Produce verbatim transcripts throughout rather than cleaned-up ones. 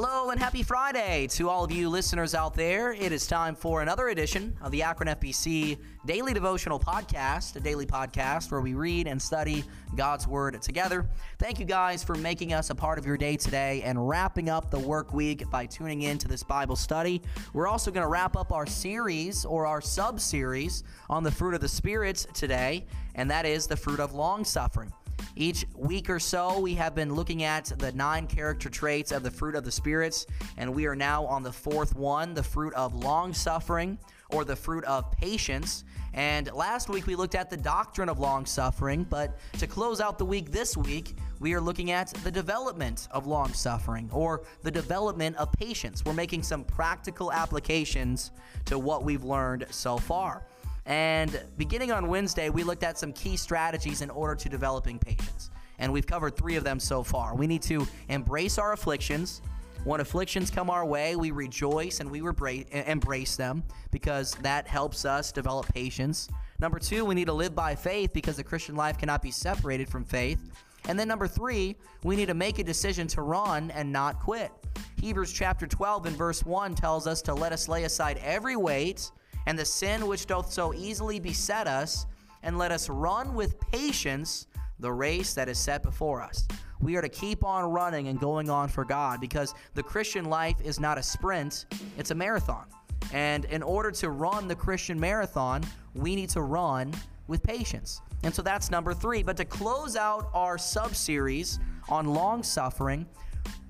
Hello and happy Friday to all of you listeners out there. It is time for another edition of the Akron F B C Daily Devotional Podcast, a daily podcast where we read and study God's Word together. Thank you guys for making us a part of your day today and wrapping up the work week by tuning in to this Bible study. We're also going to wrap up our series or our sub-series on the fruit of the Spirit today, and that is the fruit of long-suffering. Each week or so, we have been looking at the nine character traits of the fruit of the Spirit, and we are now on the fourth one, the fruit of long-suffering, or the fruit of patience. And last week, we looked at the doctrine of long-suffering, but to close out the week this week, we are looking at the development of long-suffering, or the development of patience. We're making some practical applications to what we've learned so far. And beginning on Wednesday, we looked at some key strategies in order to developing patience. And we've covered three of them so far. We need to embrace our afflictions. When afflictions come our way, we rejoice and we embrace them because that helps us develop patience. Number two, we need to live by faith because the Christian life cannot be separated from faith. And then number three, we need to make a decision to run and not quit. Hebrews chapter twelve and verse one tells us to let us lay aside every weight and the sin which doth so easily beset us, and let us run with patience the race that is set before us. We are to keep on running and going on for God because the Christian life is not a sprint, it's a marathon. And in order to run the Christian marathon, we need to run with patience. And so that's number three. But to close out our sub-series on long-suffering,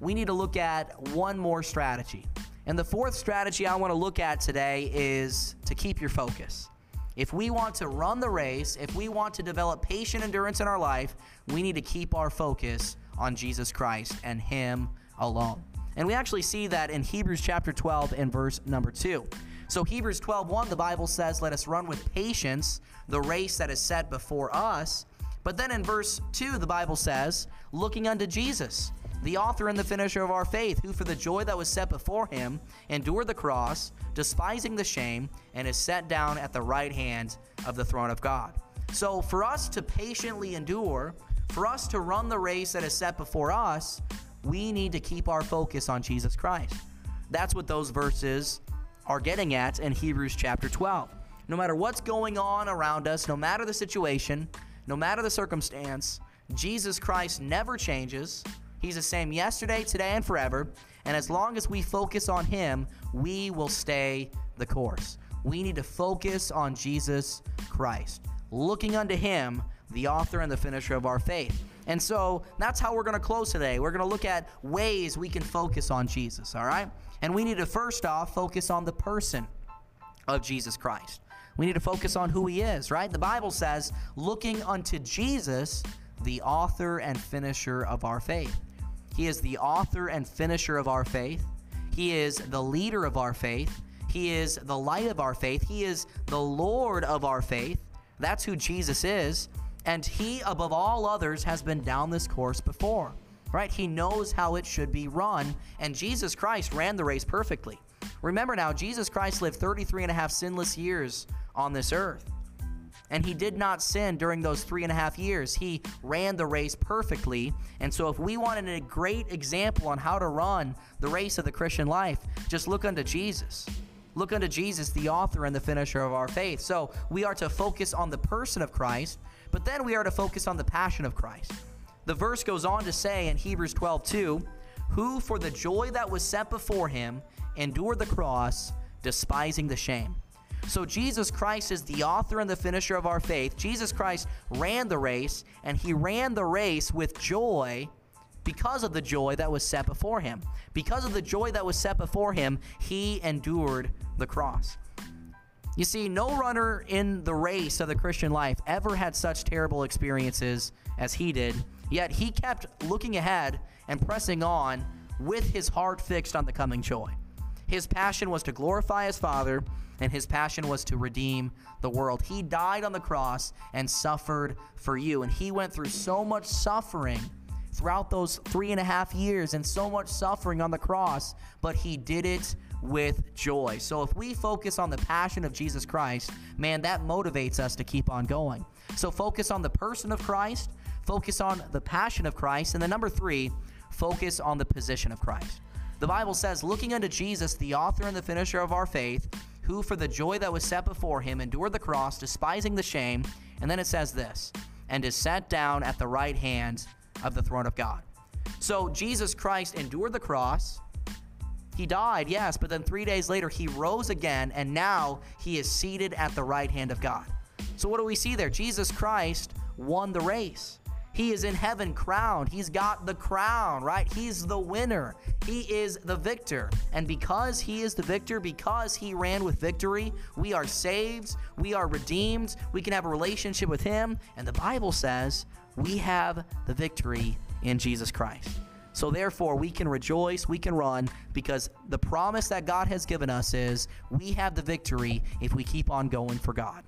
we need to look at one more strategy. And the fourth strategy I want to look at today is to keep your focus. If we want to run the race, if we want to develop patient endurance in our life, we need to keep our focus on Jesus Christ and Him alone. And we actually see that in Hebrews chapter twelve and verse number two. So Hebrews twelve one, the Bible says, let us run with patience the race that is set before us. But then in verse two, the Bible says, looking unto Jesus, the author and the finisher of our faith, who for the joy that was set before him endured the cross, despising the shame, and is set down at the right hand of the throne of God. So for us to patiently endure, for us to run the race that is set before us, we need to keep our focus on Jesus Christ. That's what those verses are getting at in Hebrews chapter twelve. No matter what's going on around us, no matter the situation, no matter the circumstance, Jesus Christ never changes. He's the same yesterday, today, and forever. And as long as we focus on Him, we will stay the course. We need to focus on Jesus Christ, looking unto Him, the author and the finisher of our faith. And so that's how we're going to close today. We're going to look at ways we can focus on Jesus, all right? And we need to first off focus on the person of Jesus Christ. We need to focus on who He is, right? The Bible says, looking unto Jesus, the author and finisher of our faith. He is the author and finisher of our faith. He is the leader of our faith. He is the light of our faith. He is the Lord of our faith. That's who Jesus is. And He, above all others, has been down this course before, right? He knows how it should be run. And Jesus Christ ran the race perfectly. Remember now, Jesus Christ lived thirty-three and a half sinless years on this earth. And He did not sin during those three and a half years. He ran the race perfectly. And so if we wanted a great example on how to run the race of the Christian life, just look unto Jesus. Look unto Jesus, the author and the finisher of our faith. So we are to focus on the person of Christ, but then we are to focus on the passion of Christ. The verse goes on to say in Hebrews twelve two, who for the joy that was set before Him endured the cross, despising the shame. So Jesus Christ is the author and the finisher of our faith. Jesus Christ ran the race, and He ran the race with joy because of the joy that was set before Him. Because of the joy that was set before Him, He endured the cross. You see, no runner in the race of the Christian life ever had such terrible experiences as he did, yet he kept looking ahead and pressing on with his heart fixed on the coming joy. His passion was to glorify His Father, and His passion was to redeem the world. He died on the cross and suffered for you. And He went through so much suffering throughout those three and a half years and so much suffering on the cross, but He did it with joy. So if we focus on the passion of Jesus Christ, man, that motivates us to keep on going. So focus on the person of Christ, focus on the passion of Christ, and then number three, focus on the position of Christ. The Bible says, looking unto Jesus, the author and the finisher of our faith, who for the joy that was set before him endured the cross, despising the shame. And then it says this, and is set down at the right hand of the throne of God. So Jesus Christ endured the cross. He died, yes, but then three days later he rose again, and now he is seated at the right hand of God. So what do we see there? Jesus Christ won the race. He is in heaven crowned. He's got the crown, right? He's the winner. He is the victor. And because he is the victor, because he ran with victory, we are saved, we are redeemed, we can have a relationship with him. And the Bible says we have the victory in Jesus Christ. So therefore, we can rejoice, we can run, because the promise that God has given us is we have the victory if we keep on going for God.